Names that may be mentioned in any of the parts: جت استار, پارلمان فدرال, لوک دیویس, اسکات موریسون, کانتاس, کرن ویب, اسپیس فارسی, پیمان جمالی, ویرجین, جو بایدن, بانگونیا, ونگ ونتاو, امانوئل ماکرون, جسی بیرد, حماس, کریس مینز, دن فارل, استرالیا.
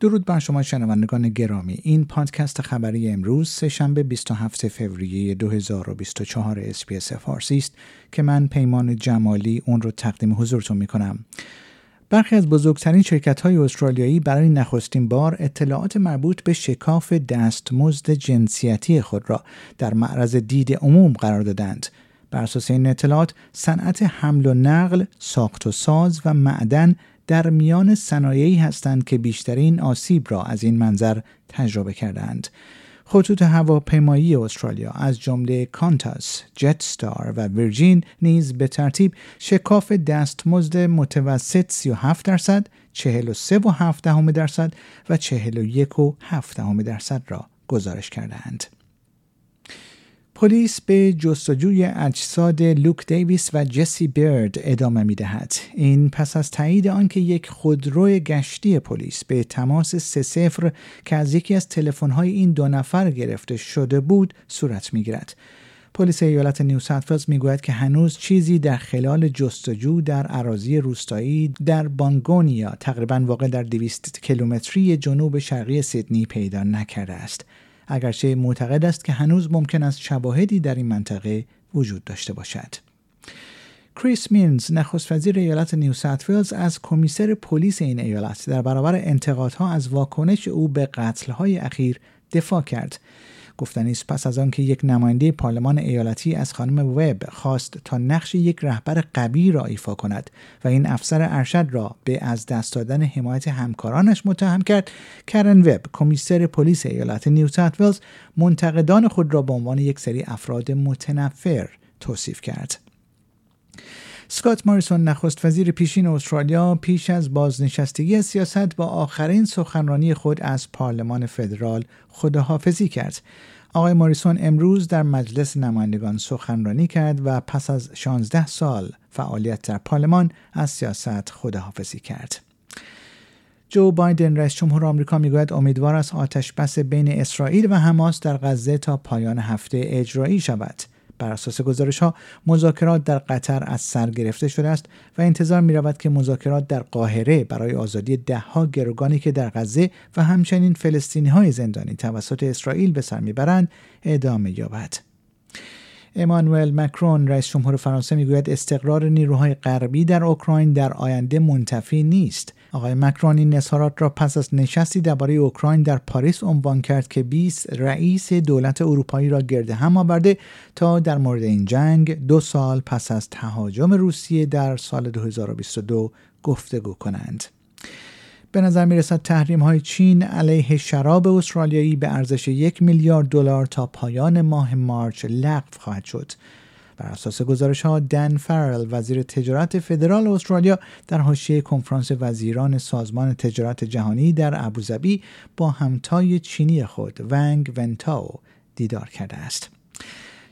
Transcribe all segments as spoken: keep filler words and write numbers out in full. درود بر شما شنوندگان گرامی. این پادکست خبری امروز سه‌شنبه بیست و هفتم فوریه دو هزار و بیست و چهار اسپیس فارسی است که من پیمان جمالی اون رو تقدیم حضورتون می‌کنم. برخی از بزرگترین شرکت‌های استرالیایی برای نخستین بار اطلاعات مربوط به شکاف دستمزد جنسیتی خود را در معرض دید عموم قرار دادند. بر اساس این اطلاعات، صنعت حمل و نقل، ساخت و ساز و معدن در میان صنایعی هستند که بیشترین آسیب را از این منظر تجربه کردند. خطوط هواپیمایی استرالیا از جمله کانتاس، جت استار و ویرجین نیز به ترتیب شکاف دستمزد متوسط سی و هفت درصد، چهل و سه و هفت دهم درصد و چهل و یک و هفت دهم درصد را گزارش کردند. پلیس به جستجوی اجساد لوک دیویس و جسی بیرد ادامه می‌دهد. این پس از تایید آنکه یک خودروی گشتی پلیس به تماس سه صفر که از یکی از تلفن‌های این دو نفر گرفته شده بود صورت می‌گیرد. پلیس ایالت نیو ساوت ولز می‌گوید که هنوز چیزی در خلال جستجو در اراضی روستایی در بانگونیا، تقریباً واقع در دویست کیلومتری جنوب شرقی سیدنی، پیدا نکرده است. اگرچه معتقد است که هنوز ممکن است شواهدی در این منطقه وجود داشته باشد. کریس مینز، نخست وزیر ایالت نیو ساوت ولز، از کمیسر پلیس این ایالت در برابر انتقادها از واکنش او به قتل‌های اخیر دفاع کرد. گفتنی است پس از آنکه یک نماینده پارلمان ایالتی از خانم وب خواست تا نقش یک رهبر قوی را ایفا کند و این افسر ارشد را به از دست دادن حمایت همکارانش متهم کرد، کرن ویب، کمیسر پلیس ایالت نیو ساوت ولز، منتقدان خود را به عنوان یک سری افراد متنفر توصیف کرد. اسکات موریسون، نخست وزیر پیشین استرالیا، پیش از بازنشستگی از سیاست با آخرین سخنرانی خود از پارلمان فدرال خداحافظی کرد. آقای موریسون امروز در مجلس نمایندگان سخنرانی کرد و پس از شانزده سال فعالیت در پارلمان از سیاست خداحافظی کرد. جو بایدن، رئیس جمهور آمریکا، میگوید امیدوار است آتش بس بین اسرائیل و حماس در غزه تا پایان هفته اجرایی شود. بر اساس گزارش‌ها مذاکرات در قطر از سر گرفته شده است و انتظار می‌رود که مذاکرات در قاهره برای آزادی ده‌ها گروگانی که در غزه و همچنین فلسطینی‌های زندانی توسط اسرائیل به سر می‌برند ادامه یابد. امانوئل ماکرون، رئیس جمهور فرانسه، میگوید استقرار نیروهای غربی در اوکراین در آینده منتفی نیست. آقای ماکرون این اظهارات را پس از نشستی درباره اوکراین در پاریس عنوان کرد که بیست رئیس دولت اروپایی را گرد هم آورده تا در مورد این جنگ دو سال پس از تهاجم روسیه در سال دو هزار و بیست و دو گفتگو کنند. به نظر می رسد تحریم های چین علیه شراب استرالیایی به ارزش یک میلیارد دلار تا پایان ماه مارچ لغو خواهد شد. بر اساس گزارش ها، دن فارل، وزیر تجارت فدرال استرالیا، در حاشیه کنفرانس وزیران سازمان تجارت جهانی در ابوظبی با همتای چینی خود ونگ ونتاو دیدار کرده است.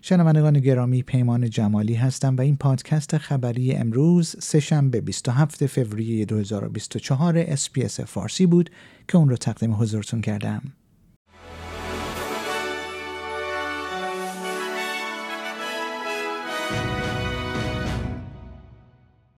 شنوندگان گرامی، پیمان جمالی هستم و این پادکست خبری امروز سه‌شنبه بیست و هفتم فوریه دو هزار و بیست و چهار اسپیس فارسی بود که اون رو تقدیم حضورتون کردم.